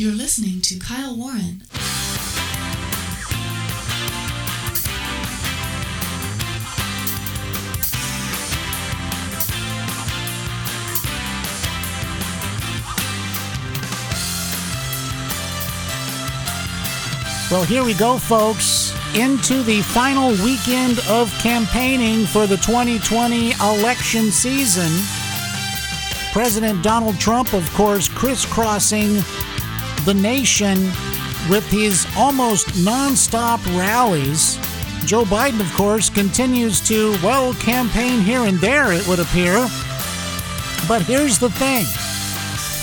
You're listening to Kyle Warren. Well, here we go, folks, into the final weekend of campaigning for the 2020 election season. President Donald Trump, of course, crisscrossing the nation with his almost nonstop rallies. Joe Biden, of course, continues to, well, campaign here and there, it would appear. But here's the thing.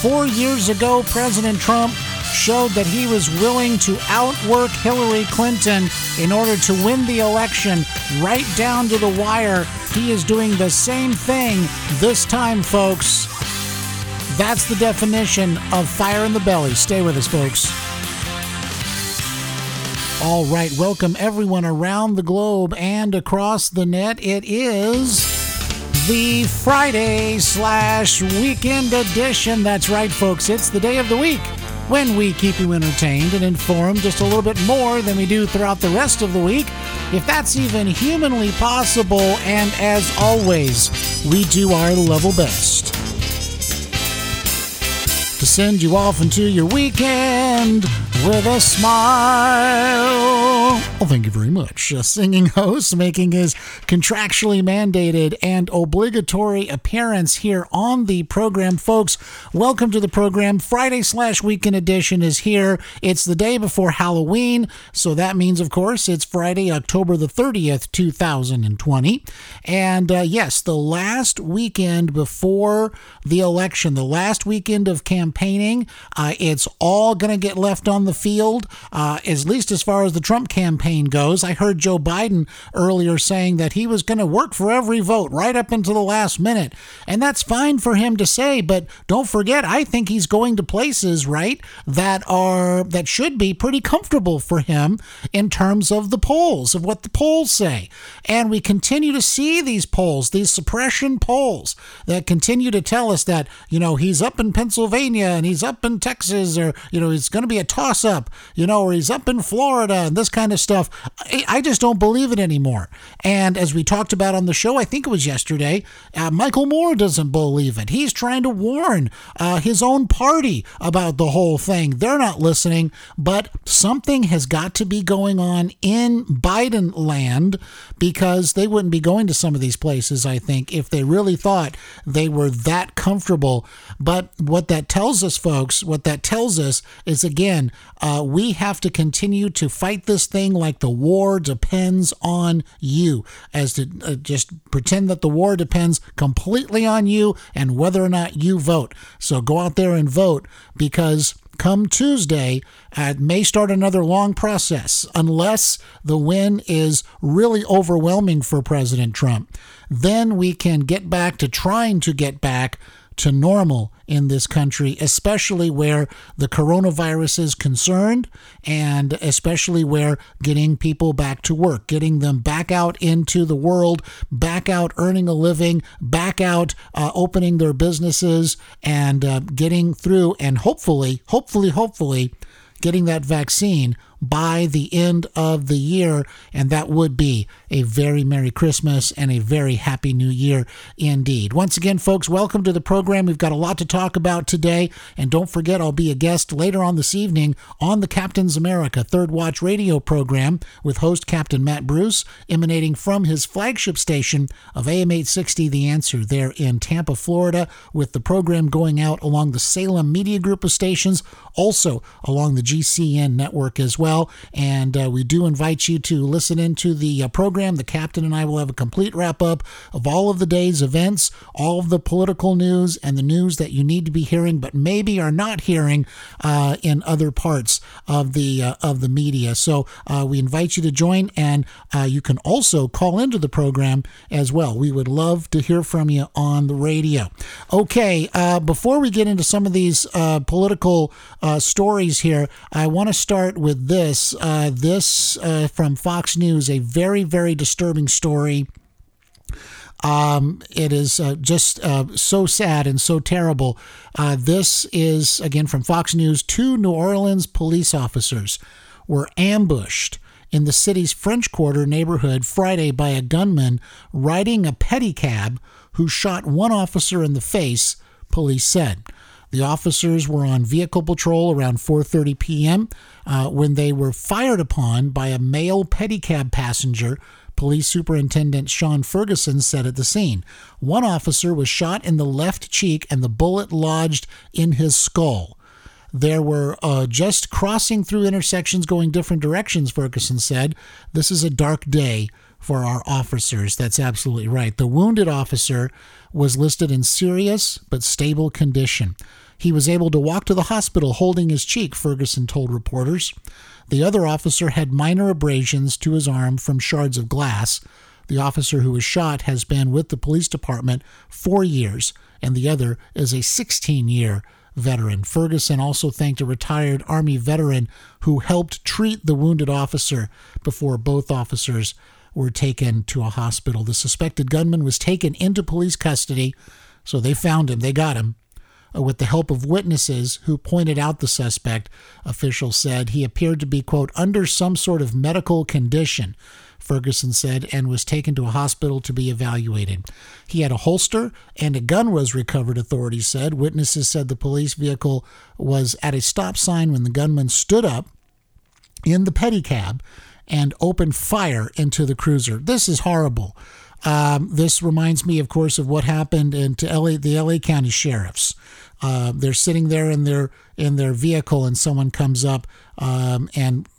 4 years ago, President Trump showed that he was willing to outwork Hillary Clinton in order to win the election right down to the wire. He is doing the same thing this time, folks. That's the definition of fire in the belly. Stay with us, folks. All right, welcome everyone around the globe and across the net. It is the Friday/weekend edition. That's right, folks. It's the day of the week when we keep you entertained and informed just a little bit more than we do throughout the rest of the week, if that's even humanly possible. And as always, we do our level best to send you off into your weekend with a smile. Well, thank you very much. A singing host making his contractually mandated and obligatory appearance here on the program. Folks, welcome to the program. Friday/weekend edition is here. It's the day before Halloween, so that means, of course, it's Friday, October the 30th, 2020. And yes, the last weekend before the election, the last weekend of campaigning, it's all going to get left on the field, at least as far as the Trump campaign goes. I heard Joe Biden earlier saying that he was going to work for every vote right up until the last minute. And that's fine for him to say, but don't forget, I think he's going to places, right, that should be pretty comfortable for him in terms of the polls, of what the polls say. And we continue to see these polls, these suppression polls that continue to tell us that, you know, he's up in Pennsylvania and he's up in Texas, or, you know, it's going to be a toss-up, you know, or he's up in Florida and this kind of stuff. I just don't believe it anymore. And as we talked about on the show, I think it was yesterday, Michael Moore doesn't believe it. He's trying to warn his own party about the whole thing. They're not listening, but something has got to be going on in Biden land, because they wouldn't be going to some of these places, I think, if they really thought they were that comfortable. But what that tells us, folks, what that tells us is, again, we have to continue to fight this thing like the war depends on you, as to just pretend that the war depends completely on you and whether or not you vote. So go out there and vote, because come Tuesday, it may start another long process, unless the win is really overwhelming for President Trump. Then we can get back to trying to get back to normal in this country, especially where the coronavirus is concerned, and especially where getting people back to work, getting them back out into the world, back out earning a living, back out opening their businesses, and getting through, and hopefully getting that vaccine by the end of the year. And that would be a very Merry Christmas and a very Happy New Year indeed. Once again, folks, welcome to the program. We've got a lot to talk about today. And don't forget, I'll be a guest later on this evening on the Captain's America Third Watch Radio program with host Captain Matt Bruce, emanating from his flagship station of AM860, The Answer, there in Tampa, Florida, with the program going out along the Salem Media Group of stations, also along the GCN network as well. And we do invite you to listen into the program. The Captain and I will have a complete wrap-up of all of the day's events, all of the political news, and the news that you need to be hearing but maybe are not hearing in other parts of the media. So we invite you to join, and you can also call into the program as well. We would love to hear from you on the radio. Okay, before we get into some of these political stories here, I want to start with this from Fox News, a very, very disturbing story It is just so sad and so terrible. This is, again, from Fox News. 2 New Orleans police officers were ambushed in the city's French Quarter neighborhood Friday by a gunman riding a pedicab who shot one officer in the face, police said. The officers were on vehicle patrol around 4:30 p.m. When they were fired upon by a male pedicab passenger, Police Superintendent Sean Ferguson said at the scene. One officer was shot in the left cheek and the bullet lodged in his skull. There were just crossing through intersections going different directions, Ferguson said. This is a dark day for our officers. That's absolutely right. The wounded officer was listed in serious but stable condition. He was able to walk to the hospital holding his cheek, Ferguson told reporters. The other officer had minor abrasions to his arm from shards of glass. The officer who was shot has been with the police department 4 years, and the other is a 16-year veteran. Ferguson also thanked a retired Army veteran who helped treat the wounded officer before both officers were taken to a hospital. The suspected gunman was taken into police custody, so they found him. They got him. With the help of witnesses who pointed out the suspect, officials said he appeared to be, quote, under some sort of medical condition, Ferguson said, and was taken to a hospital to be evaluated. He had a holster and a gun was recovered, authorities said. Witnesses said the police vehicle was at a stop sign when the gunman stood up in the pedicab and opened fire into the cruiser. This is horrible. This reminds me, of course, of what happened to the L.A. County sheriffs. They're sitting there in their vehicle, and someone comes up and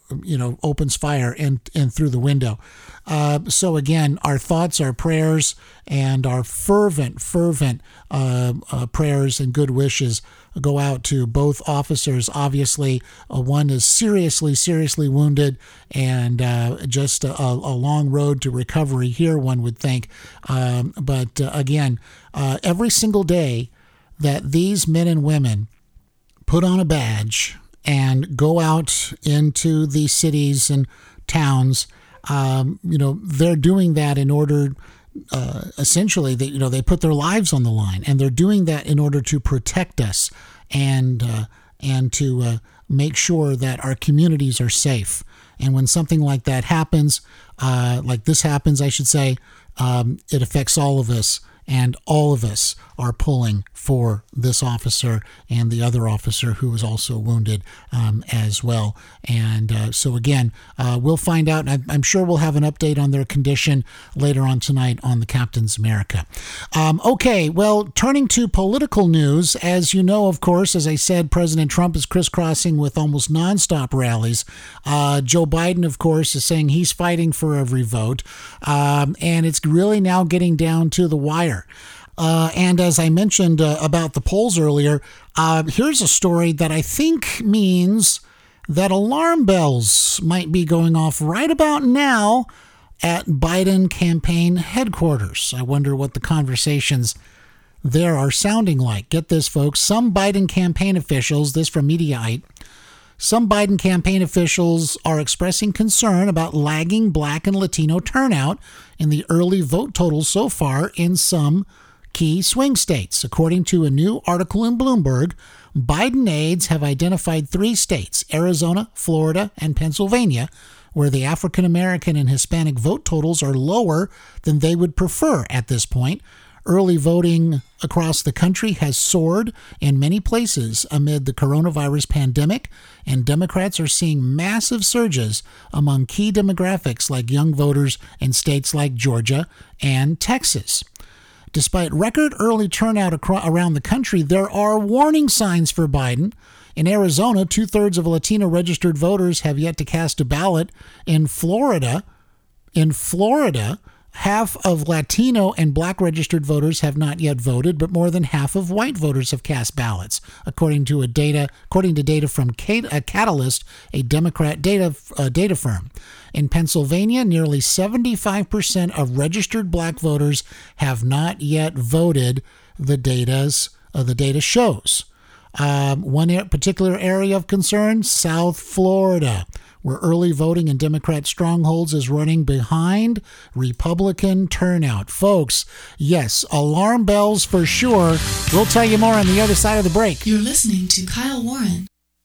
opens fire and through the window. So again, our thoughts, our prayers, and our fervent prayers and good wishes go out to both officers. Obviously, one is seriously wounded and just a long road to recovery here, one would think. But again, every single day that these men and women put on a badge and go out into the cities and towns, they're doing that in order essentially that, they put their lives on the line, and they're doing that in order to protect us and to make sure that our communities are safe. And when something like that happens, like this happens, I should say, it affects all of us, and all of us are pulling for this officer and the other officer who was also wounded as well. And so again, we'll find out. I'm sure we'll have an update on their condition later on tonight on the Captain's America. Okay, well, turning to political news, as you know, of course, as I said, President Trump is crisscrossing with almost nonstop rallies. Joe Biden, of course, is saying he's fighting for every vote. And it's really now getting down to the wire. And as I mentioned about the polls earlier, here's a story that I think means that alarm bells might be going off right about now at Biden campaign headquarters. I wonder what the conversations there are sounding like. Get this, folks. Some Biden campaign officials, this from Mediaite, some Biden campaign officials are expressing concern about lagging Black and Latino turnout in the early vote totals so far in some key swing states. According to a new article in Bloomberg, Biden aides have identified 3 states, Arizona, Florida, and Pennsylvania, where the African American and Hispanic vote totals are lower than they would prefer at this point. Early voting across the country has soared in many places amid the coronavirus pandemic, and Democrats are seeing massive surges among key demographics like young voters in states like Georgia and Texas. Despite record early turnout around the country, there are warning signs for Biden. In Arizona, 2/3 of Latino registered voters have yet to cast a ballot. In Florida, half of Latino and Black registered voters have not yet voted, but more than half of white voters have cast ballots, according to data from Catalyst, a Democrat data firm. In Pennsylvania, nearly 75% of registered Black voters have not yet voted. The data shows. One particular area of concern: South Florida, where early voting in Democrat strongholds is running behind Republican turnout. Folks, yes, alarm bells for sure. We'll tell you more on the other side of the break. You're listening to Kyle Warren.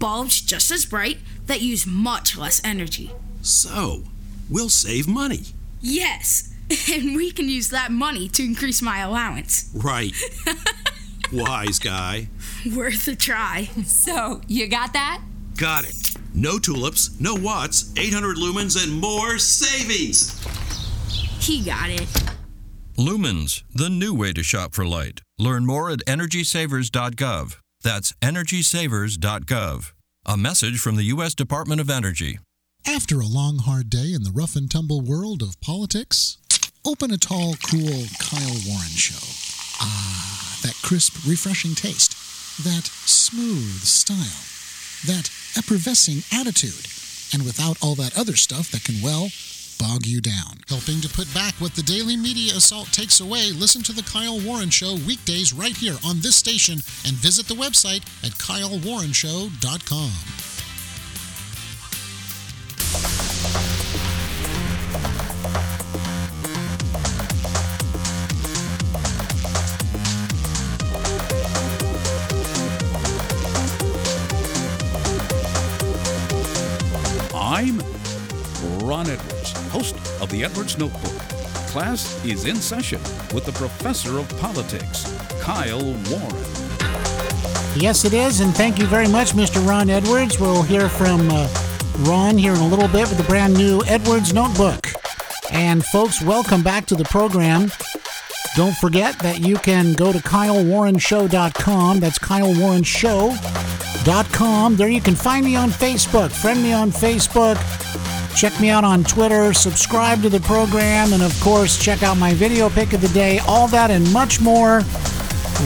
Bulbs just as bright, that use much less energy. So, we'll save money. Yes, and we can use that money to increase my allowance. Right. Wise guy. Worth a try. So, you got that? Got it. No tulips, no watts, 800 lumens, and more savings. He got it. Lumens, the new way to shop for light. Learn more at energysavers.gov. That's energysavers.gov. A message from the U.S. Department of Energy. After a long, hard day in the rough-and-tumble world of politics, open a tall, cool Kyle Warren Show. Ah, that crisp, refreshing taste. That smooth style. That effervescing attitude. And without all that other stuff that can, well, bog you down. Helping to put back what the daily media assault takes away, listen to The Kyle Warren Show weekdays right here on this station and visit the website at KyleWarrenShow.com. I'm Ron Edwards, host of the Edwards Notebook. Class is in session with the professor of politics, Kyle Warren. Yes, it is, and thank you very much, Mr. Ron Edwards. We'll hear from Ron here in a little bit with the brand new Edwards Notebook. And folks, welcome back to the program. Don't forget that you can go to KyleWarrenShow.com. That's KyleWarrenShow.com. There you can find me on Facebook. Friend me on Facebook. Check me out on Twitter, subscribe to the program, and of course, check out my video pick of the day. All that and much more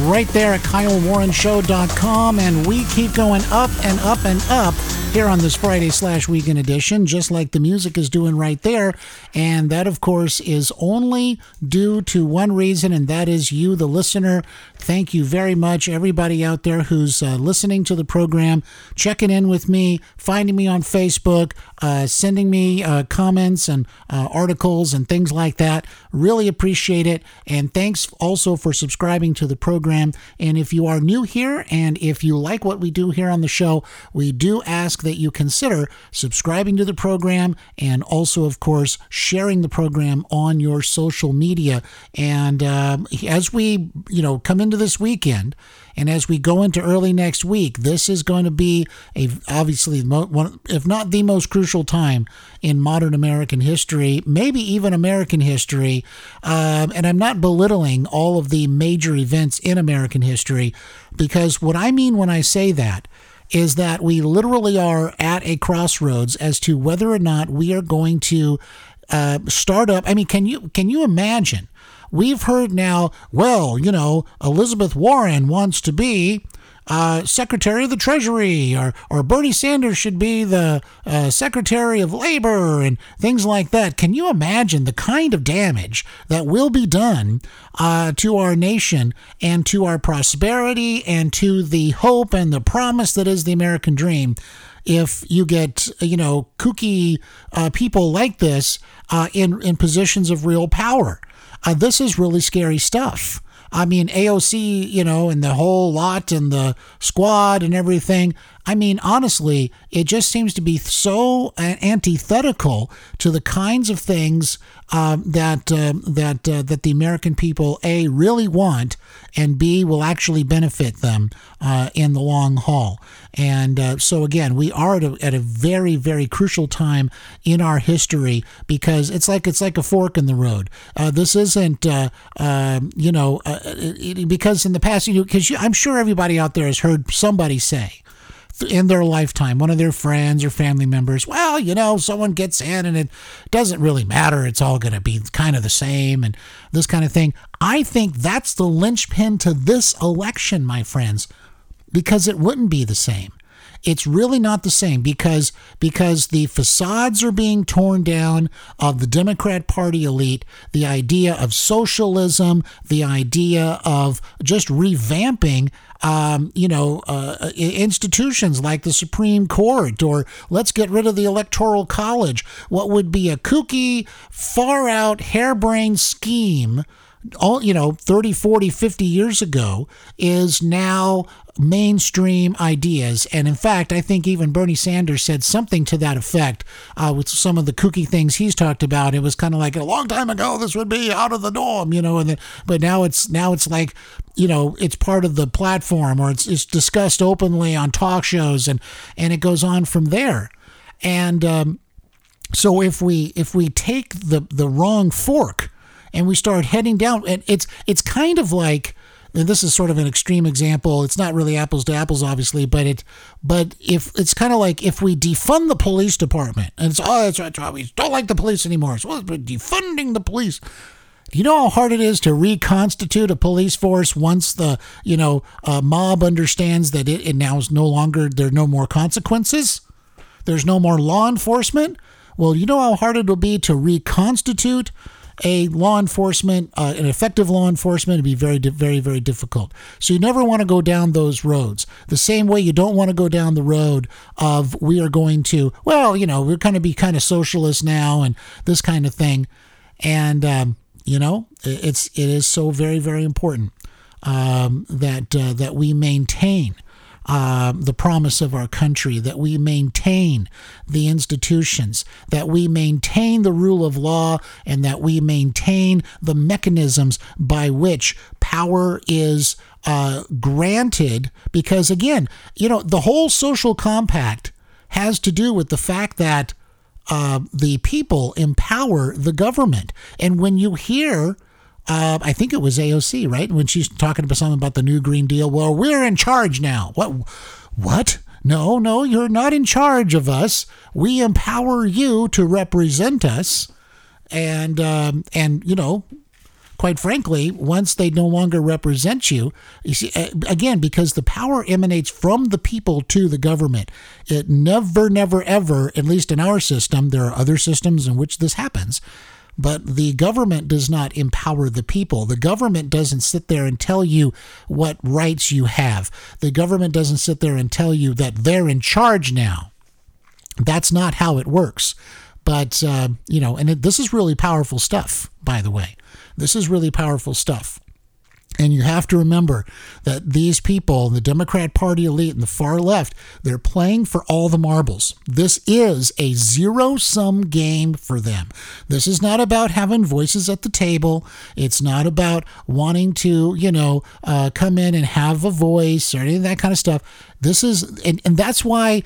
right there at KyleWarrenShow.com. And we keep going up and up and up here on this Friday/Weekend edition, just like the music is doing right there. And that, of course, is only due to one reason, and that is you, the listener. Thank you very much, everybody out there who's listening to the program, checking in with me, finding me on Facebook, sending me comments and articles and things like that. Really appreciate it. And thanks also for subscribing to the program. And if you are new here and if you like what we do here on the show, we do ask that you consider subscribing to the program and also, of course, sharing the program on your social media. And as we, come into this weekend, and as we go into early next week, this is going to be obviously one, if not the most crucial time in modern American history, maybe even American history. And I'm not belittling all of the major events in American history, because what I mean when I say that is that we literally are at a crossroads as to whether or not we are going to start up. I mean, can you imagine? We've heard now, well, Elizabeth Warren wants to be Secretary of the Treasury, or Bernie Sanders should be the Secretary of Labor, and things like that. Can you imagine the kind of damage that will be done to our nation and to our prosperity and to the hope and the promise that is the American dream if you get, kooky people like this in positions of real power? This is really scary stuff. I mean, AOC, you know, and the whole lot and the squad and everything. I mean, honestly, it just seems to be so antithetical to the kinds of things that the American people, A, really want, and B, will actually benefit them in the long haul. And so, again, we are at a very, very crucial time in our history, because it's like a fork in the road. This isn't, because in the past, I'm sure everybody out there has heard somebody say, in their lifetime, one of their friends or family members, well, you know, someone gets in and it doesn't really matter. It's all going to be kind of the same and this kind of thing. I think that's the linchpin to this election, my friends, because it wouldn't be the same. It's really not the same because the facades are being torn down of the Democrat Party elite, the idea of socialism, the idea of just revamping institutions like the Supreme Court, or let's get rid of the Electoral College. What would be a kooky, far out, harebrained scheme, all, you know, 30, 40, 50 years ago is now mainstream ideas. And in fact, I think even Bernie Sanders said something to that effect with some of the kooky things he's talked about. It was kind of like, a long time ago, this would be out of the norm, you know, but now it's like, you know, it's part of the platform, or it's discussed openly on talk shows, and it goes on from there. And so if we take the wrong fork and we start heading down, and it's kind of like, and this is sort of an extreme example, it's not really apples to apples, obviously, but if it's kind of like if we defund the police department, and it's, oh, that's right, we don't like the police anymore, so we're defunding the police. You know how hard it is to reconstitute a police force once the mob understands that it now is no longer, there are no more consequences, there's no more law enforcement. Well, you know how hard it will be to reconstitute a law enforcement, an effective law enforcement, would be very, very, very difficult. So you never want to go down those roads. The same way you don't want to go down the road of we're going to be kind of socialist now and this kind of thing. And it is so very, very important that we maintain the promise of our country, that we maintain the institutions, that we maintain the rule of law, and that we maintain the mechanisms by which power is granted. Because again, you know, the whole social compact has to do with the fact that the people empower the government. And when you hear I think it was AOC, right? When she's talking about something about the New Green Deal. Well, we're in charge now. What? No, you're not in charge of us. We empower you to represent us. And, quite frankly, once they no longer represent you, again, because the power emanates from the people to the government. It never, ever, at least in our system, there are other systems in which this happens, but the government does not empower the people. The government doesn't sit there and tell you what rights you have. The government doesn't sit there and tell you that they're in charge now. That's not how it works. But, this is really powerful stuff, by the way. This is really powerful stuff. And you have to remember that these people, the Democrat Party elite and the far left, they're playing for all the marbles. This is a zero-sum game for them. This is not about having voices at the table. It's not about wanting to, come in and have a voice or any of that kind of stuff. This is, and that's why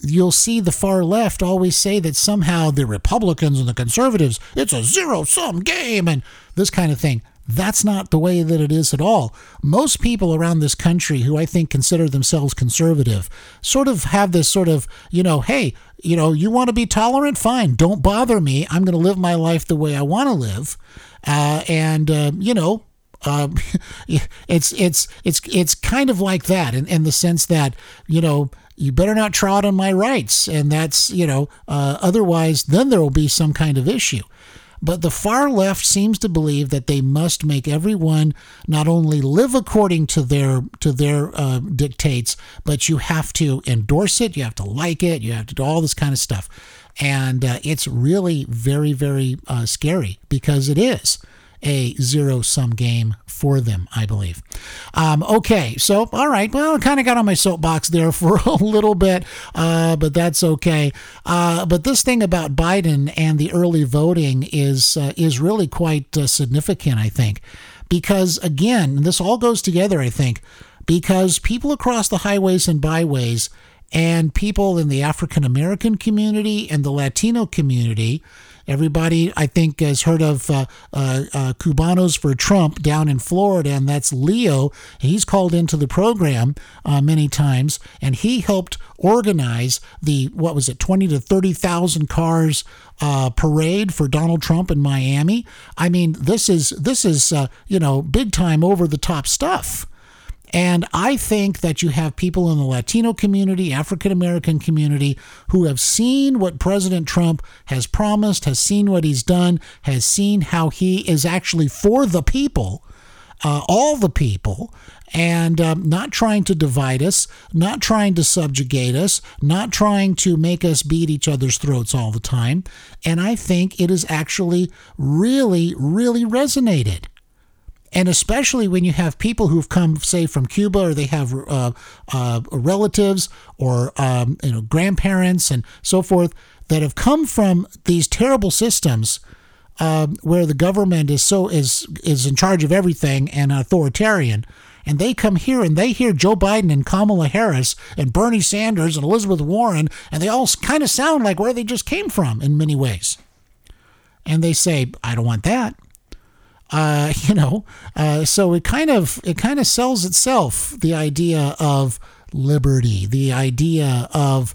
you'll see the far left always say that somehow the Republicans and the conservatives, it's a zero-sum game and this kind of thing. That's not the way that it is at all. Most people around this country who I think consider themselves conservative sort of have this sort of, hey, you want to be tolerant? Fine. Don't bother me. I'm going to live my life the way I want to live. It's kind of like that in the sense that, you better not trod on my rights. And that's, otherwise, then there will be some kind of issue. But the far left seems to believe that they must make everyone not only live according to their dictates, but you have to endorse it, you have to like it, you have to do all this kind of stuff. And it's really very, very scary because it is. a zero-sum game for them, I believe. Okay, so, all right, well, I kind of got on my soapbox there for a little bit, but that's okay. But this thing about Biden and the early voting is really quite significant, I think, because, again, this all goes together, I think, because people across the highways and byways and people in the African-American community and the Latino community, everybody, I think, has heard of Cubanos for Trump down in Florida, and that's Leo. He's called into the program many times, and he helped organize the, 20 to 30,000 cars parade for Donald Trump in Miami. I mean, this is big-time, over-the-top stuff. And I think that you have people in the Latino community, African-American community, who have seen what President Trump has promised, has seen what he's done, has seen how he is actually for the people, all the people, and not trying to divide us, not trying to subjugate us, not trying to make us beat each other's throats all the time. And I think it has actually really, really resonated. And especially when you have people who've come, say, from Cuba, or they have relatives or grandparents and so forth that have come from these terrible systems where the government is in charge of everything and authoritarian, and they come here and they hear Joe Biden and Kamala Harris and Bernie Sanders and Elizabeth Warren, and they all kind of sound like where they just came from in many ways, and they say, "I don't want that." So it kind of sells itself, the idea of liberty, the idea of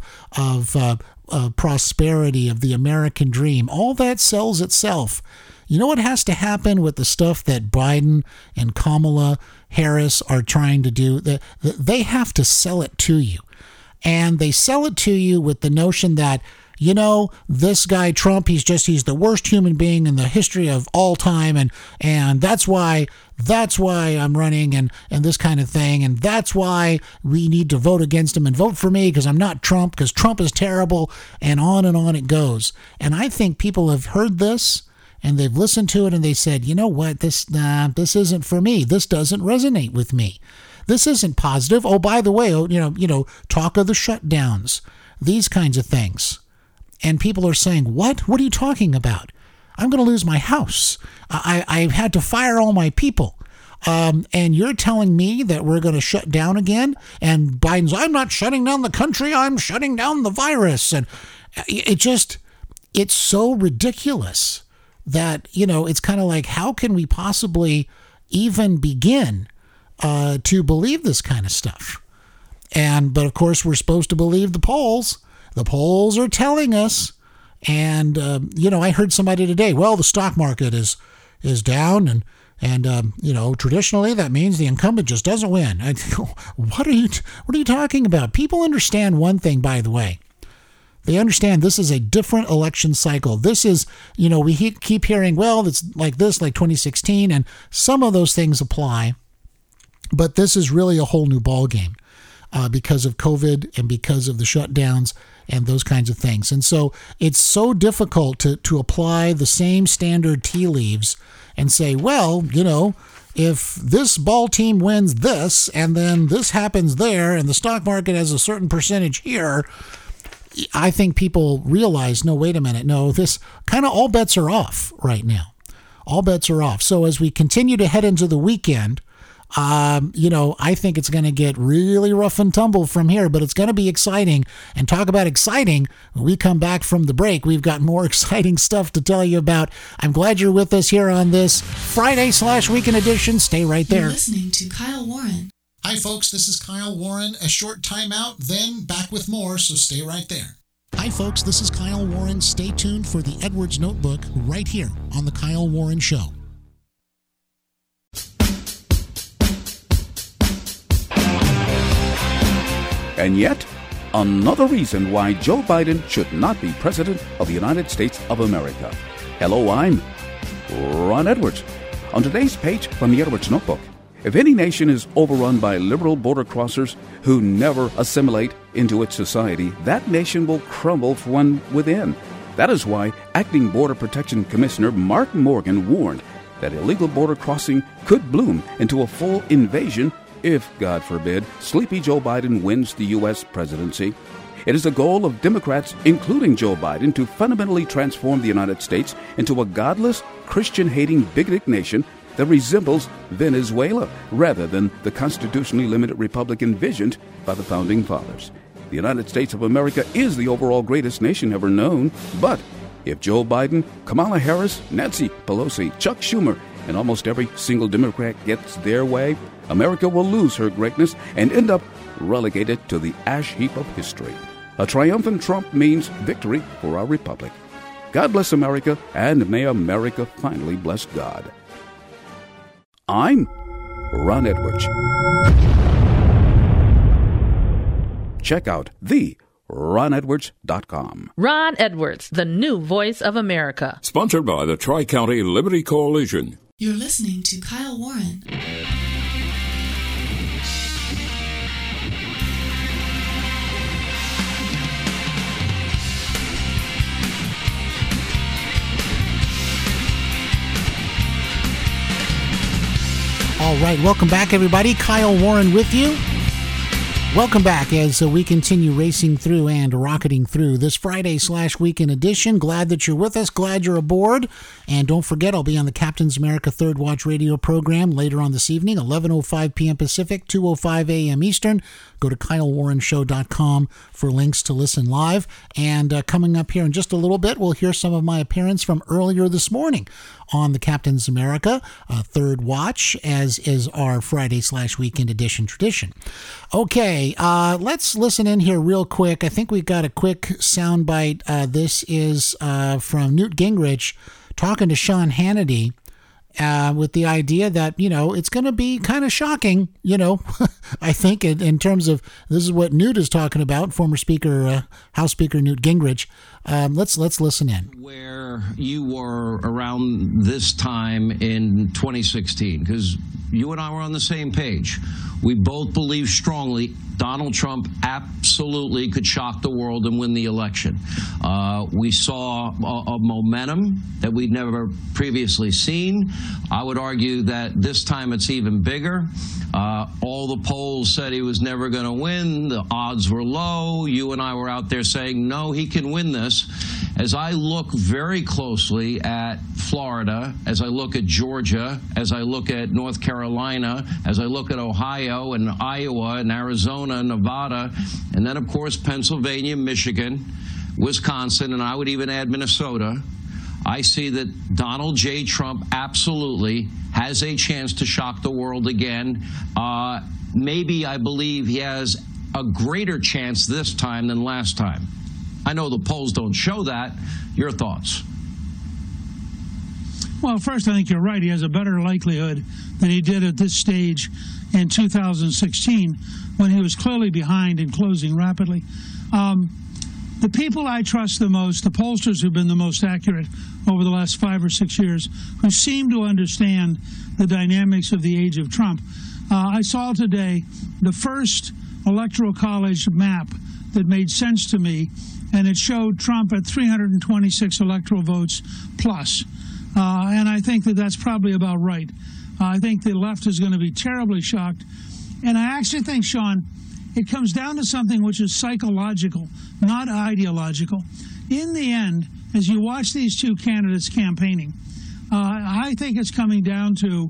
prosperity, of the American dream. All that sells itself. You know what has to happen with the stuff that Biden and Kamala Harris are trying to do? They have to sell it to you, and they sell it to you with the notion that, you know, this guy Trump, he's the worst human being in the history of all time, and that's why I'm running, and this kind of thing, and that's why we need to vote against him and vote for me, because I'm not Trump, because Trump is terrible, and on it goes. And I think people have heard this, and they've listened to it, and they said, you know what, this isn't for me. This doesn't resonate with me. This isn't positive. Oh, by the way, talk of the shutdowns, these kinds of things. And people are saying, what? What are you talking about? I'm going to lose my house. I've had to fire all my people. And you're telling me that we're going to shut down again? And Biden's, I'm not shutting down the country. I'm shutting down the virus. And it's so ridiculous that, it's kind of like, how can we possibly even begin to believe this kind of stuff? But of course, we're supposed to believe the polls. The polls are telling us, and, I heard somebody today, well, the stock market is down, and traditionally that means the incumbent just doesn't win. What are you talking about? People understand one thing, by the way. They understand this is a different election cycle. This is, we keep hearing, well, it's like this, like 2016, and some of those things apply, but this is really a whole new ballgame. Because of COVID and because of the shutdowns and those kinds of things. And so it's so difficult to apply the same standard tea leaves and say, well, if this ball team wins this, and then this happens there, and the stock market has a certain percentage here, I think people realize, no, wait a minute, no, this kind of all bets are off right now. All bets are off. So as we continue to head into the weekend, I think it's going to get really rough and tumble from here, but it's going to be exciting. And talk about exciting, when we come back from the break, we've got more exciting stuff to tell you about. I'm glad you're with us here on this Friday/Weekend Edition. Stay right there. You're listening to Kyle Warren. Hi, folks. This is Kyle Warren. A short timeout, then back with more, so stay right there. Hi, folks. This is Kyle Warren. Stay tuned for the Edwards Notebook right here on The Kyle Warren Show. And yet, another reason why Joe Biden should not be President of the United States of America. Hello, I'm Ron Edwards. On today's page from the Edwards Notebook, if any nation is overrun by liberal border crossers who never assimilate into its society, that nation will crumble from within. That is why Acting Border Protection Commissioner Mark Morgan warned that illegal border crossing could bloom into a full invasion if, God forbid, sleepy Joe Biden wins the U.S. presidency. It is the goal of Democrats, including Joe Biden, to fundamentally transform the United States into a godless, Christian-hating, bigoted nation that resembles Venezuela, rather than the constitutionally limited republic envisioned by the Founding Fathers. The United States of America is the overall greatest nation ever known, but if Joe Biden, Kamala Harris, Nancy Pelosi, Chuck Schumer, and almost every single Democrat gets their way, America will lose her greatness and end up relegated to the ash heap of history. A triumphant Trump means victory for our republic. God bless America, and may America finally bless God. I'm Ron Edwards. Check out the RonEdwards.com. Ron Edwards, the new voice of America. Sponsored by the Tri-County Liberty Coalition. You're listening to Kyle Warren. All right, welcome back, everybody. Kyle Warren with you. Welcome back as we continue racing through and rocketing through this Friday/weekend edition. Glad that you're with us. Glad you're aboard. And don't forget, I'll be on the Captain's America Third Watch radio program later on this evening, 11:05 p.m. Pacific, 2:05 a.m. Eastern. Go to KyleWarrenShow.com for links to listen live. And coming up here in just a little bit, we'll hear some of my appearance from earlier this morning on the Captain's America Third Watch, as is our Friday/weekend edition tradition. Okay. Let's listen in here real quick. I think we've got a quick soundbite. This is from Newt Gingrich talking to Sean Hannity with the idea that, you know, it's going to be kind of shocking, you know, I think in terms of this is what Newt is talking about, former Speaker, House Speaker Newt Gingrich. Let's listen in. Where you were around this time in 2016, because you and I were on the same page. We both believe strongly Donald Trump absolutely could shock the world and win the election. We saw a momentum that we'd never previously seen. I would argue that this time it's even bigger. All the polls said he was never going to win. The odds were low. You and I were out there saying, no, he can win this. As I look very closely at Florida, as I look at Georgia, as I look at North Carolina, as I look at Ohio and Iowa and Arizona, Nevada, and then, of course, Pennsylvania, Michigan, Wisconsin, and I would even add Minnesota, I see that Donald J. Trump absolutely has a chance to shock the world again. Maybe I believe he has a greater chance this time than last time. I know the polls don't show that. Your thoughts? Well, first, I think you're right. He has a better likelihood than he did at this stage in 2016 when he was clearly behind and closing rapidly. The people I trust the most, the pollsters who've been the most accurate over the last 5 or 6 years, who seem to understand the dynamics of the age of Trump. I saw today the first Electoral College map that made sense to me, and it showed Trump at 326 electoral votes plus. And I think that that's probably about right. I think the left is going to be terribly shocked. And I actually think, Sean, it comes down to something which is psychological, not ideological. In the end, as you watch these two candidates campaigning, I think it's coming down to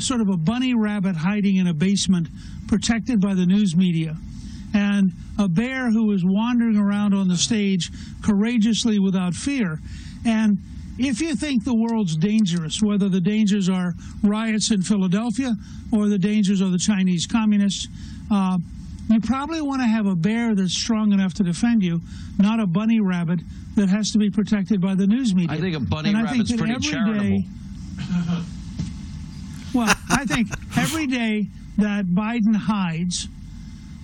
sort of a bunny rabbit hiding in a basement protected by the news media, and a bear who is wandering around on the stage courageously without fear. And if you think the world's dangerous, whether the dangers are riots in Philadelphia or the dangers are the Chinese communists, you probably want to have a bear that's strong enough to defend you, not a bunny rabbit that has to be protected by the news media. I think a bunny rabbit's pretty charitable. Well, I think every day that Biden hides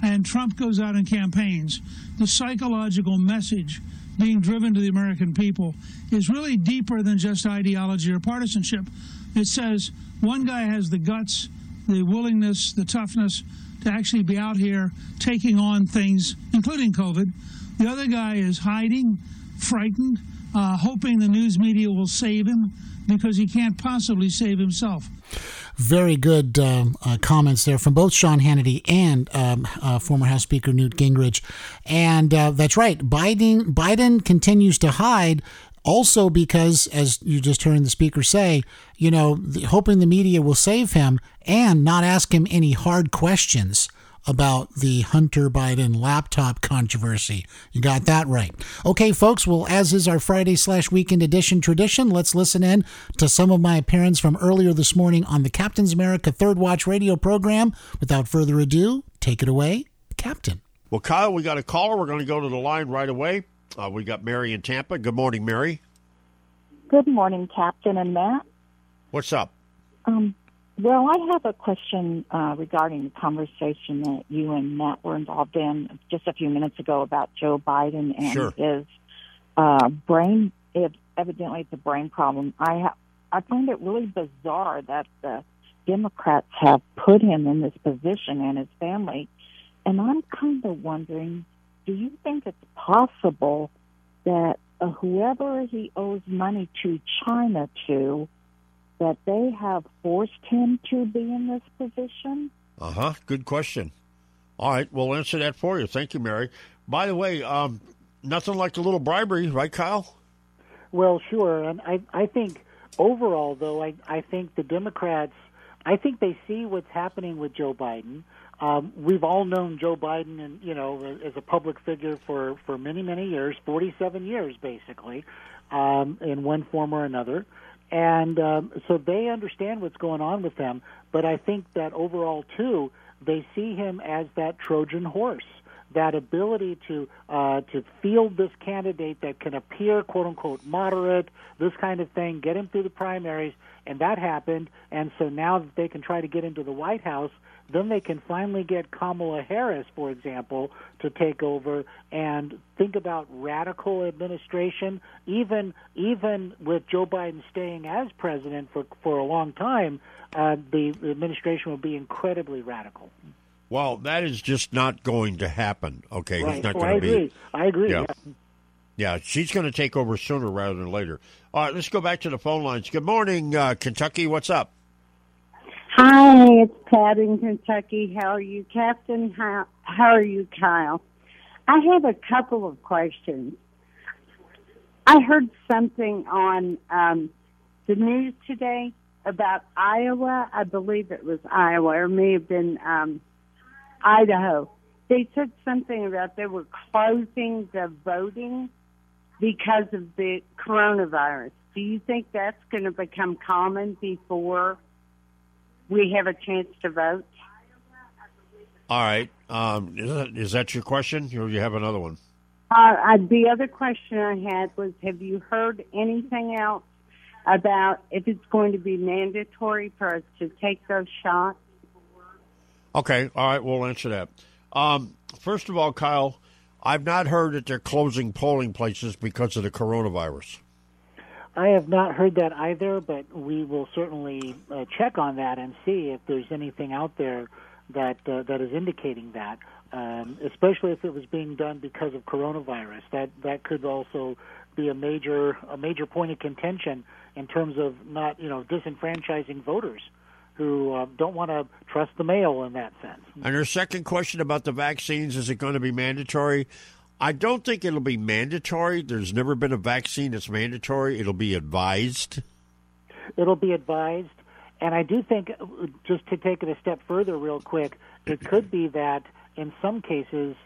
and Trump goes out and campaigns, the psychological message being driven to the American people is really deeper than just ideology or partisanship. It says one guy has the guts, the willingness, the toughness to actually be out here taking on things, including COVID. The other guy is hiding, frightened, hoping the news media will save him, because he can't possibly save himself. Very good comments there from both Sean Hannity and former House Speaker Newt Gingrich. And that's right. Biden continues to hide. Also because, as you just heard the speaker say, you know, hoping the media will save him and not ask him any hard questions about the Hunter Biden laptop controversy. You got that right. Okay, folks, well, as is our Friday/weekend edition tradition, let's listen in to some of my appearance from earlier this morning on the Captain's America Third Watch radio program. Without further ado, take it away, Captain. Well, Kyle, we got a caller. We're going to go to the line right away. We got Mary in Tampa. Good morning, Mary. Good morning, Captain and Matt. What's up? Well, I have a question regarding the conversation that you and Matt were involved in just a few minutes ago about Joe Biden and his brain. Evidently, it's a brain problem. I find it really bizarre that the Democrats have put him in this position and his family, and I'm kind of wondering, do you think it's possible that whoever he owes money to, China to, that they have forced him to be in this position? Good question. All right, we'll answer that for you. Thank you, Mary. By the way, nothing like a little bribery, right, Kyle? Well, sure. And I think overall, though, I think the Democrats, I think they see what's happening with Joe Biden. We've all known Joe Biden, and you know, as a public figure for many, many years, 47 years basically, in one form or another. And so they understand what's going on with him. But I think that overall, too, they see him as that Trojan horse, that ability to field this candidate that can appear, quote-unquote, moderate, this kind of thing, get him through the primaries, and that happened. And so now that they can try to get into the White House, then they can finally get Kamala Harris, for example, to take over and think about radical administration. Even with Joe Biden staying as president for a long time, the administration will be incredibly radical. Well, that is just not going to happen. Okay, right. It's not going to be. I agree. Yeah, she's going to take over sooner rather than later. All right, let's go back to the phone lines. Good morning, Kentucky. What's up? Hi, it's Pat in Kentucky. How are you, Captain? How are you, Kyle? I have a couple of questions. I heard something on the news today about Iowa. I believe it was Iowa, or may have been Idaho. They said something about they were closing the voting because of the coronavirus. Do you think that's going to become common before we have a chance to vote? All right. Is that your question, or you have another one? The other question I had was, have you heard anything else about if it's going to be mandatory for us to take those shots? Okay. All right. We'll answer that. First of all, Kyle, I've not heard that they're closing polling places because of the coronavirus. I have not heard that either, but we will certainly check on that and see if there's anything out there that is indicating that, especially if it was being done because of coronavirus. That could also be a major point of contention in terms of not, you know, disenfranchising voters who don't want to trust the mail in that sense. And her second question about the vaccines, is it going to be mandatory? I don't think it'll be mandatory. There's never been a vaccine that's mandatory. It'll be advised. It'll be advised. And I do think, just to take it a step further real quick, it could be that in some cases,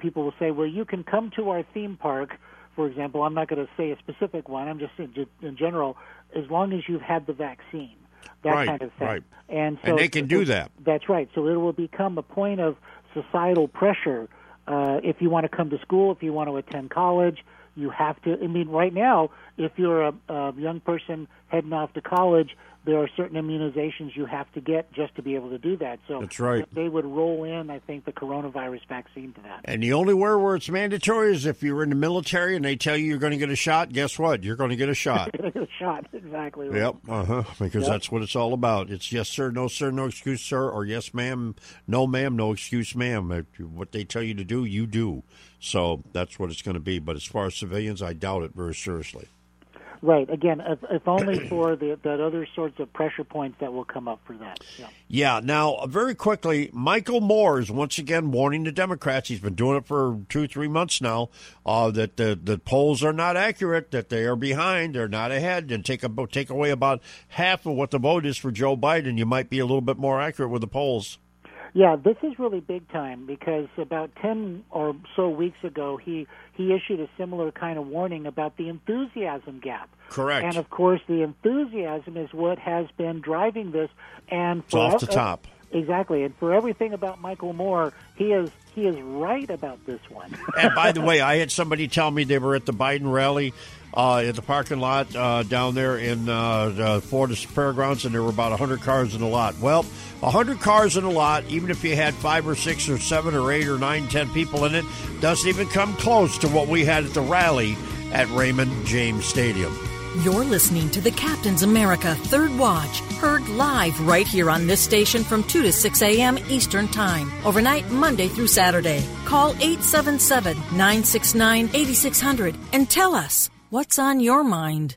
people will say, well, you can come to our theme park, for example. I'm not going to say a specific one. I'm just in general, as long as you've had the vaccine. That kind of thing. Right. And they can do that. That's right. So it will become a point of societal pressure. If you want to come to school, if you want to attend college, you have to. I mean, right now, if you're a young person heading off to college, there are certain immunizations you have to get just to be able to do that. So that's right. They would roll in, I think, the coronavirus vaccine to that. And the only where it's mandatory is if you're in the military and they tell you you're going to get a shot, guess what? You're going to get a shot. You're going to get a shot, exactly. Right. Yep, because that's what it's all about. It's yes, sir, no excuse, sir, or yes, ma'am, no excuse, ma'am. What they tell you to do, you do. So that's what it's going to be. But as far as civilians, I doubt it very seriously. Right. Again, if only for that other sorts of pressure points that will come up for that. Yeah. Now, very quickly, Michael Moore is once again warning the Democrats. He's been doing it for 2-3 months now, that the polls are not accurate, that they are behind, they're not ahead, and take away about half of what the vote is for Joe Biden. You might be a little bit more accurate with the polls. Yeah, this is really big time because about 10 or so weeks ago, he issued a similar kind of warning about the enthusiasm gap. Correct. And, of course, the enthusiasm is what has been driving this. And it's off the top. Exactly. And for everything about Michael Moore, he is right about this one. And, by the way, I had somebody tell me they were at the Biden rally at the parking lot down there in the Florida Fairgrounds, and there were about 100 cars in the lot. Well, 100 cars in a lot, even if you had 5 or 6 or 7 or 8 or 9, 10 people in it, doesn't even come close to what we had at the rally at Raymond James Stadium. You're listening to the Captain's America Third Watch, heard live right here on this station from 2 to 6 a.m. Eastern Time, overnight Monday through Saturday. Call 877-969-8600 and tell us what's on your mind.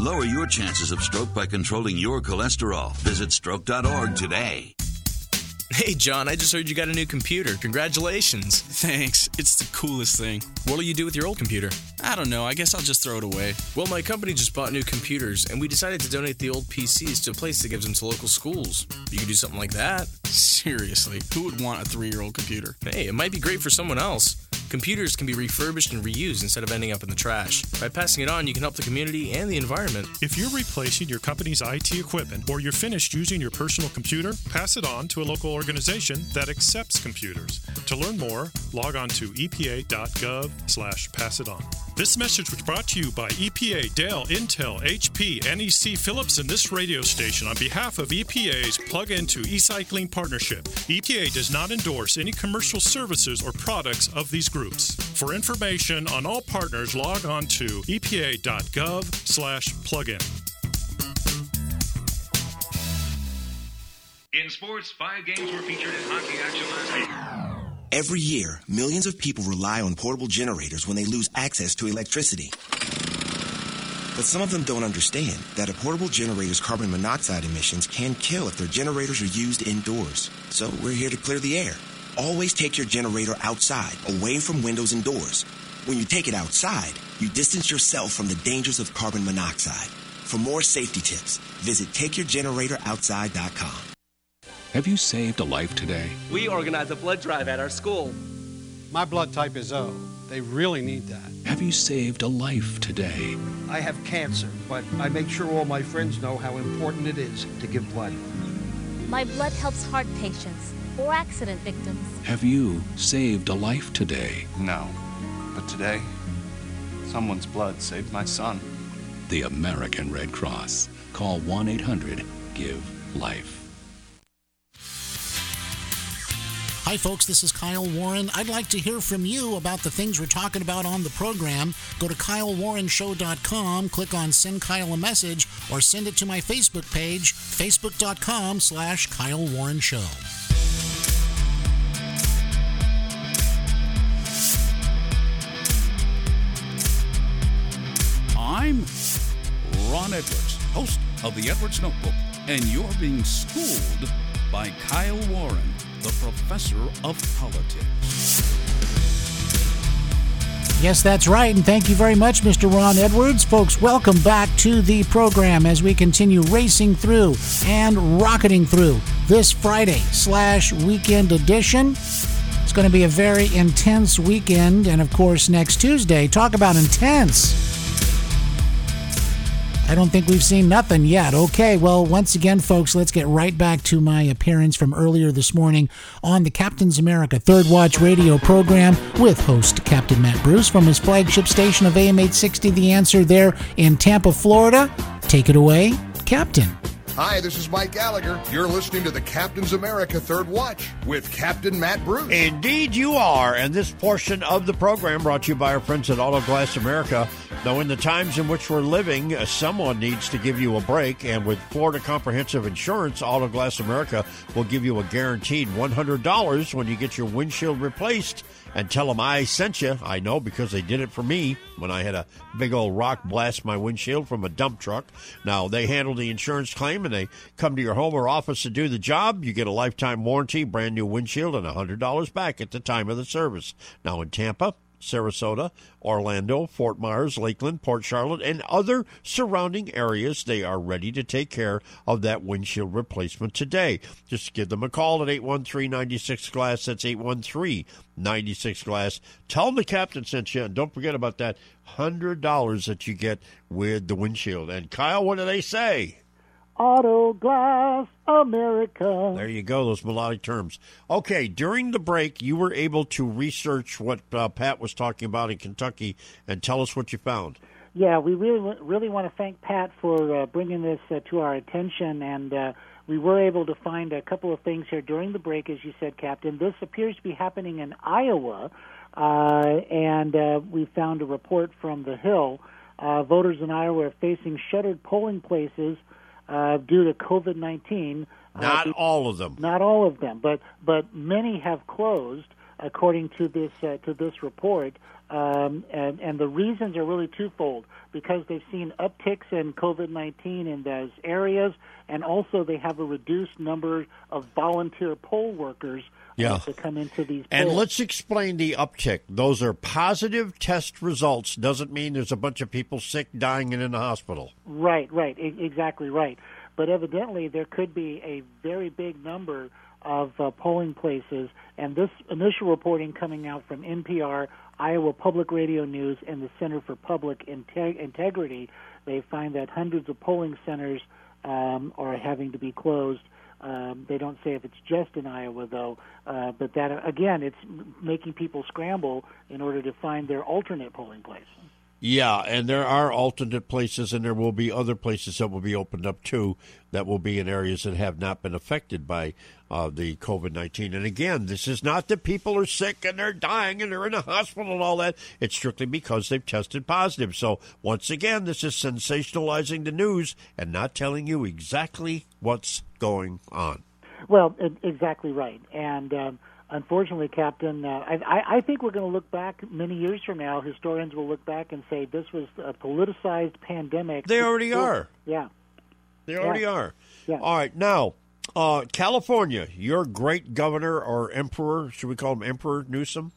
Lower your chances of stroke by controlling your cholesterol. Visit stroke.org today. Hey, John, I just heard you got a new computer. Congratulations. Thanks. It's the coolest thing. What'll you do with your old computer? I don't know. I guess I'll just throw it away. Well, my company just bought new computers, and we decided to donate the old PCs to a place that gives them to local schools. You could do something like that. Seriously, who would want a 3-year-old computer? Hey, it might be great for someone else. Computers can be refurbished and reused instead of ending up in the trash. By passing it on, you can help the community and the environment. If you're replacing your company's IT equipment or you're finished using your personal computer, pass it on to a local organization that accepts computers. To learn more, log on to epa.gov/passiton. This message was brought to you by EPA, Dell, Intel, HP, NEC, Philips, and this radio station on behalf of EPA's Plug Into E-Cycling Partnership. EPA does not endorse any commercial services or products of these groups. For information on all partners, log on to epa.gov/plugin. In sports, 5 games were featured in hockey action last night. Every year, millions of people rely on portable generators when they lose access to electricity. But some of them don't understand that a portable generator's carbon monoxide emissions can kill if their generators are used indoors. So we're here to clear the air. Always take your generator outside, away from windows and doors. When you take it outside, you distance yourself from the dangers of carbon monoxide. For more safety tips, visit TakeYourGeneratorOutside.com. Have you saved a life today? We organize a blood drive at our school. My blood type is O. They really need that. Have you saved a life today? I have cancer, but I make sure all my friends know how important it is to give blood. My blood helps heart patients or accident victims. Have you saved a life today? No, but today, someone's blood saved my son. The American Red Cross. Call 1-800-GIVE-LIFE. Hi, folks. This is Kyle Warren. I'd like to hear from you about the things we're talking about on the program. Go to KyleWarrenShow.com, click on Send Kyle a Message, or send it to my Facebook page, Facebook.com/KyleWarrenShow. I'm Ron Edwards, host of the Edwards Notebook, and you're being schooled by Kyle Warren, the professor of politics. Yes, that's right, and thank you very much, Mr. Ron Edwards. Folks, welcome back to the program as we continue racing through and rocketing through this Friday/weekend edition. It's going to be a very intense weekend, and of course, next Tuesday, talk about intense. I don't think we've seen nothing yet. Okay, well, once again, folks, let's get right back to my appearance from earlier this morning on the Captain's America Third Watch Radio program with host Captain Matt Bruce from his flagship station of AM860, The Answer, there in Tampa, Florida. Take it away, Captain. Hi, this is Mike Gallagher. You're listening to the Captain's America Third Watch with Captain Matt Bruce. Indeed you are. And this portion of the program brought to you by our friends at Auto Glass America. Now, in the times in which we're living, someone needs to give you a break. And with Florida Comprehensive Insurance, Auto Glass America will give you a guaranteed $100 when you get your windshield replaced. And tell them I sent you. I know, because they did it for me when I had a big old rock blast my windshield from a dump truck. Now, they handle the insurance claim, and they come to your home or office to do the job. You get a lifetime warranty, brand new windshield, and $100 back at the time of the service. Now, in Tampa, Sarasota, Orlando, Fort Myers, Lakeland, Port Charlotte, and other surrounding areas, they are ready to take care of that windshield replacement today. Just give them a call at 813-96-GLASS. That's 813-96-GLASS. Tell them the captain sent you, and don't forget about that $100 that you get with the windshield. And, Kyle, what do they say? Auto Glass America. There you go, those melodic terms. Okay, during the break, you were able to research what Pat was talking about in Kentucky, and tell us what you found. Yeah, we really want to thank Pat for bringing this to our attention, and we were able to find a couple of things here during the break, as you said, Captain. This appears to be happening in Iowa, and we found a report from The Hill. Voters in Iowa are facing shuttered polling places due to COVID-19. Not all of them. Not all of them, but many have closed, according to this report. And the reasons are really twofold, because they've seen upticks in COVID-19 in those areas, and also they have a reduced number of volunteer poll workers to come into these polls. And let's explain the uptick. Those are positive test results. Doesn't mean there's a bunch of people sick, dying, and in the hospital. Right, exactly right. But evidently there could be a very big number of polling places, and this initial reporting coming out from NPR, Iowa Public Radio News, and the Center for Public Integrity, they find that hundreds of polling centers are having to be closed. They don't say if it's just in Iowa, though, but that, again, it's making people scramble in order to find their alternate polling place. Yeah, and there are alternate places, and there will be other places that will be opened up, too, that will be in areas that have not been affected by the COVID-19. And again, this is not that people are sick and they're dying and they're in a hospital and all that. It's strictly because they've tested positive. So, once again, this is sensationalizing the news and not telling you exactly what's going on. Well, exactly right. And unfortunately, Captain, I think we're going to look back many years from now. Historians will look back and say this was a politicized pandemic. They already are. Yeah. They already are. Yeah. All right. Now, California, your great governor or emperor, should we call him Emperor Newsom?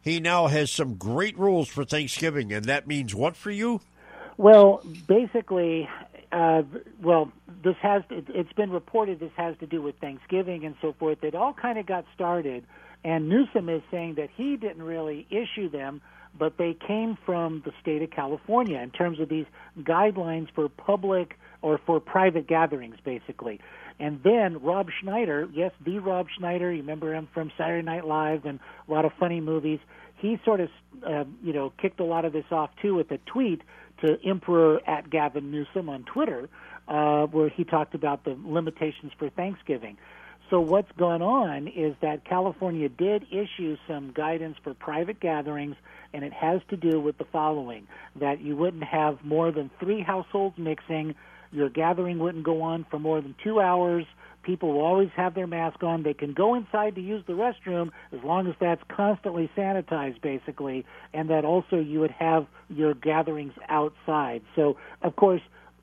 He now has some great rules for Thanksgiving, and that means what for you? Well, basically, it's been reported this has to do with Thanksgiving and so forth. It all kind of got started, and Newsom is saying that he didn't really issue them, but they came from the state of California in terms of these guidelines for public or for private gatherings, basically. And then Rob Schneider, yes, the Rob Schneider, you remember him from Saturday Night Live and a lot of funny movies, he sort of, kicked a lot of this off, too, with a tweet to Emperor at Gavin Newsom on Twitter, where he talked about the limitations for Thanksgiving. So what's gone on is that California did issue some guidance for private gatherings, and it has to do with the following: that you wouldn't have more than 3 households mixing, your gathering wouldn't go on for more than 2 hours, people will always have their mask on, they can go inside to use the restroom as long as that's constantly sanitized, basically, and that also you would have your gatherings outside. So, of course,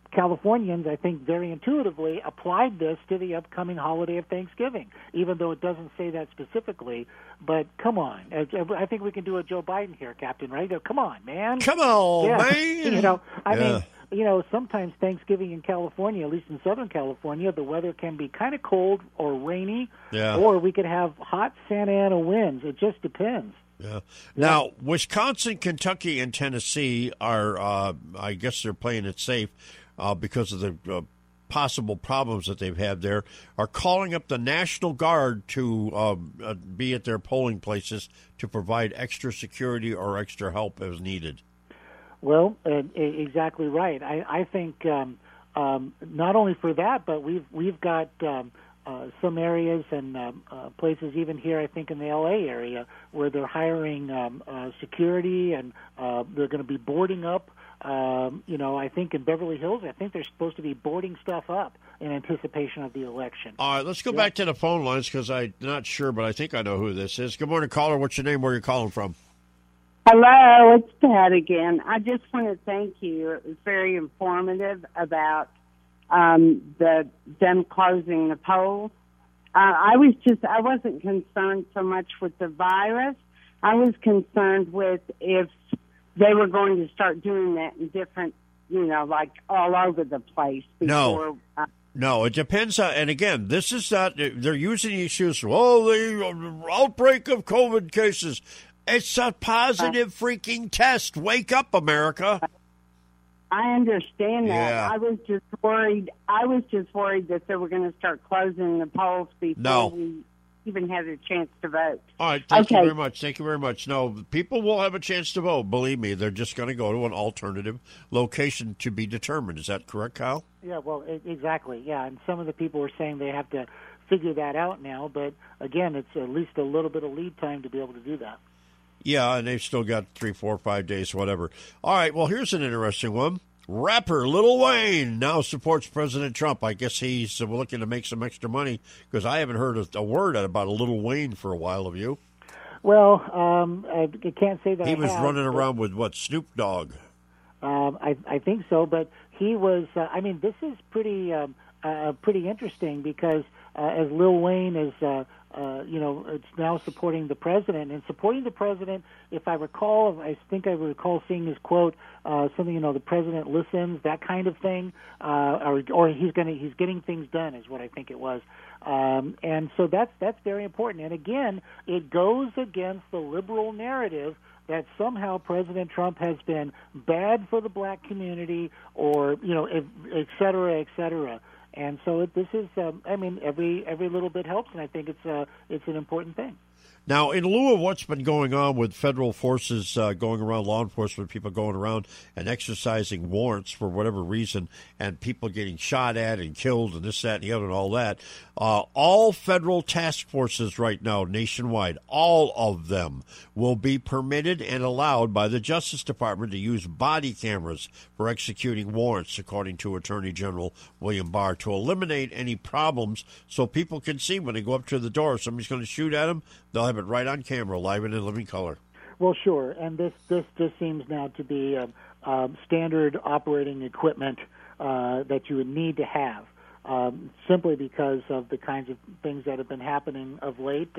Californians, I think, very intuitively applied this to the upcoming holiday of Thanksgiving, even though it doesn't say that specifically. But come on. I think we can do a Joe Biden here, Captain, right? Come on, man. Come on, man. I mean, sometimes Thanksgiving in California, at least in Southern California, the weather can be kind of cold or rainy, or we could have hot Santa Ana winds. It just depends. Yeah. Now, Wisconsin, Kentucky, and Tennessee are, I guess they're playing it safe because of the possible problems that they've had there, are calling up the National Guard to be at their polling places to provide extra security or extra help as needed. Well, exactly right. I think not only for that, but we've got some areas and places even here, I think in the L.A. area, where they're hiring security and they're going to be boarding up. You know, I think in Beverly Hills, I think they're supposed to be boarding stuff up in anticipation of the election. All right, let's go back to the phone lines because I'm not sure, but I think I know who this is. Good morning, caller. What's your name? Where are you calling from? Hello, it's Pat again. I just want to thank you. It was very informative about them closing the polls. I wasn't concerned so much with the virus. I was concerned with if they were going to start doing that in different, you know, like all over the place. Before, no, it depends on, and again, this is not, they're using the issues, the outbreak of COVID cases. It's a positive freaking test. Wake up, America. I understand that. Yeah. I was just worried that they were going to start closing the polls before we even had a chance to vote. All right. Thank you very much. Thank you very much. No, people will have a chance to vote. Believe me, they're just going to go to an alternative location to be determined. Is that correct, Kyle? Yeah, well, exactly. Yeah, and some of the people were saying they have to figure that out now. But, again, it's at least a little bit of lead time to be able to do that. Yeah, and they've still got 3, 4, 5 days, whatever. All right, well, here's an interesting one. Rapper Lil Wayne now supports President Trump. I guess he's looking to make some extra money because I haven't heard a word about a Lil Wayne for a while. Have you? Well, I can't say that he was running around with, what, Snoop Dogg? I think so, but he was, this is pretty interesting because as Lil Wayne is... it's now supporting the president. And supporting the president, if I recall, I think I recall seeing his quote, something, the president listens, that kind of thing, or he's getting things done is what I think it was. And so that's very important. And again, it goes against the liberal narrative that somehow President Trump has been bad for the black community or, et cetera, et cetera. And so this is, every little bit helps, and I think it's an important thing. Now, in lieu of what's been going on with federal forces going around, law enforcement people going around and exercising warrants for whatever reason, and people getting shot at and killed and this, that, and the other and all that, all federal task forces right now nationwide, all of them will be permitted and allowed by the Justice Department to use body cameras for executing warrants, according to Attorney General William Barr, to eliminate any problems so people can see when they go up to the door, somebody's going to shoot at them, they'll have it right on camera, live and in living color. Well, sure, and this just seems now to be standard operating equipment that you would need to have, simply because of the kinds of things that have been happening of late,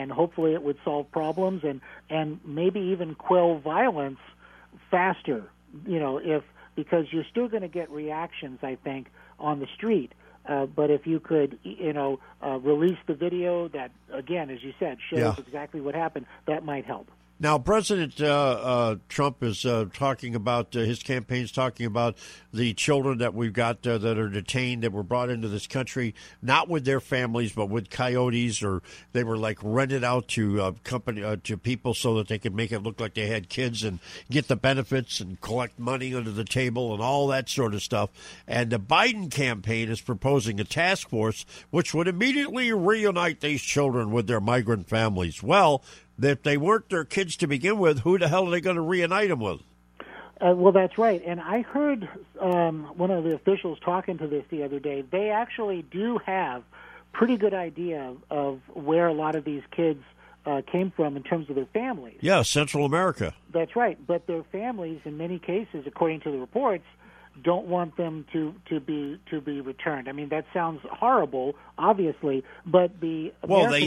and hopefully it would solve problems and maybe even quell violence faster, because you're still going to get reactions, I think, on the street. But if you could, release the video that, again, as you said, shows exactly what happened, that might help. Now, President Trump is talking about, his campaign's talking about the children that we've got that are detained, that were brought into this country, not with their families, but with coyotes, or they were like rented out to to people so that they could make it look like they had kids and get the benefits and collect money under the table and all that sort of stuff. And the Biden campaign is proposing a task force which would immediately reunite these children with their migrant families. Well, if they weren't their kids to begin with, who the hell are they going to reunite them with? Well, that's right. And I heard one of the officials talking to this the other day. They actually do have pretty good idea of where a lot of these kids came from in terms of their families. Yeah, Central America. That's right. But their families, in many cases, according to the reports, don't want them to be returned. I mean, that sounds horrible, obviously, but the they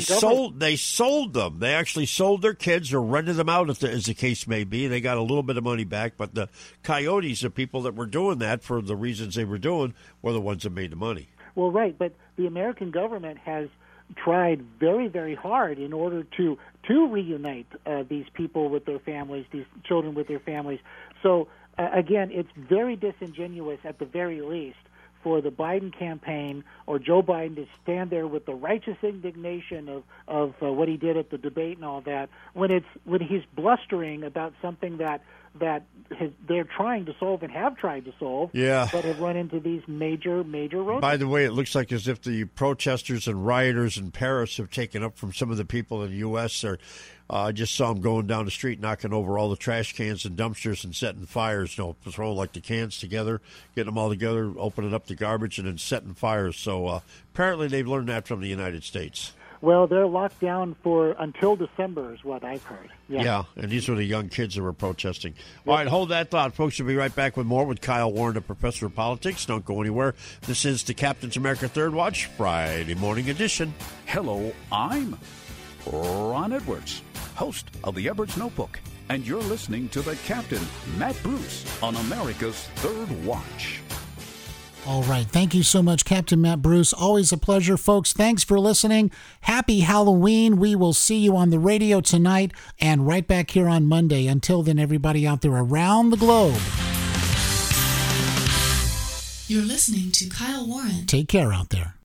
sold them. They actually sold their kids or rented them out, as the case may be. They got a little bit of money back, but the coyotes, the people that were doing that for the reasons they were doing, were the ones that made the money. Well, right, but the American government has tried very, very hard in order to reunite these people with their families, these children with their families. So, again, it's very disingenuous at the very least for the Biden campaign or Joe Biden to stand there with the righteous indignation of what he did at the debate and all that, when he's blustering about something that they're trying to solve and have tried to solve, but have run into these major roadblocks. By the way, it looks like as if the protesters and rioters in Paris have taken up from some of the people in the U.S. I just saw them going down the street, knocking over all the trash cans and dumpsters and setting fires, throwing like the cans together, getting them all together, opening up the garbage, and then setting fires. So apparently they've learned that from the United States. Well, they're locked down until December is what I've heard. Yeah, and these were the young kids that were protesting. All right, hold that thought, folks. We'll be right back with more with Kyle Warren, a professor of politics. Don't go anywhere. This is the Captain's America Third Watch, Friday morning edition. Hello, I'm Ron Edwards, host of the Edwards Notebook, and you're listening to the Captain, Matt Bruce, on America's Third Watch. All right. Thank you so much, Captain Matt Bruce. Always a pleasure, folks. Thanks for listening. Happy Halloween. We will see you on the radio tonight and right back here on Monday. Until then, everybody out there around the globe. You're listening to Kyle Warren. Take care out there.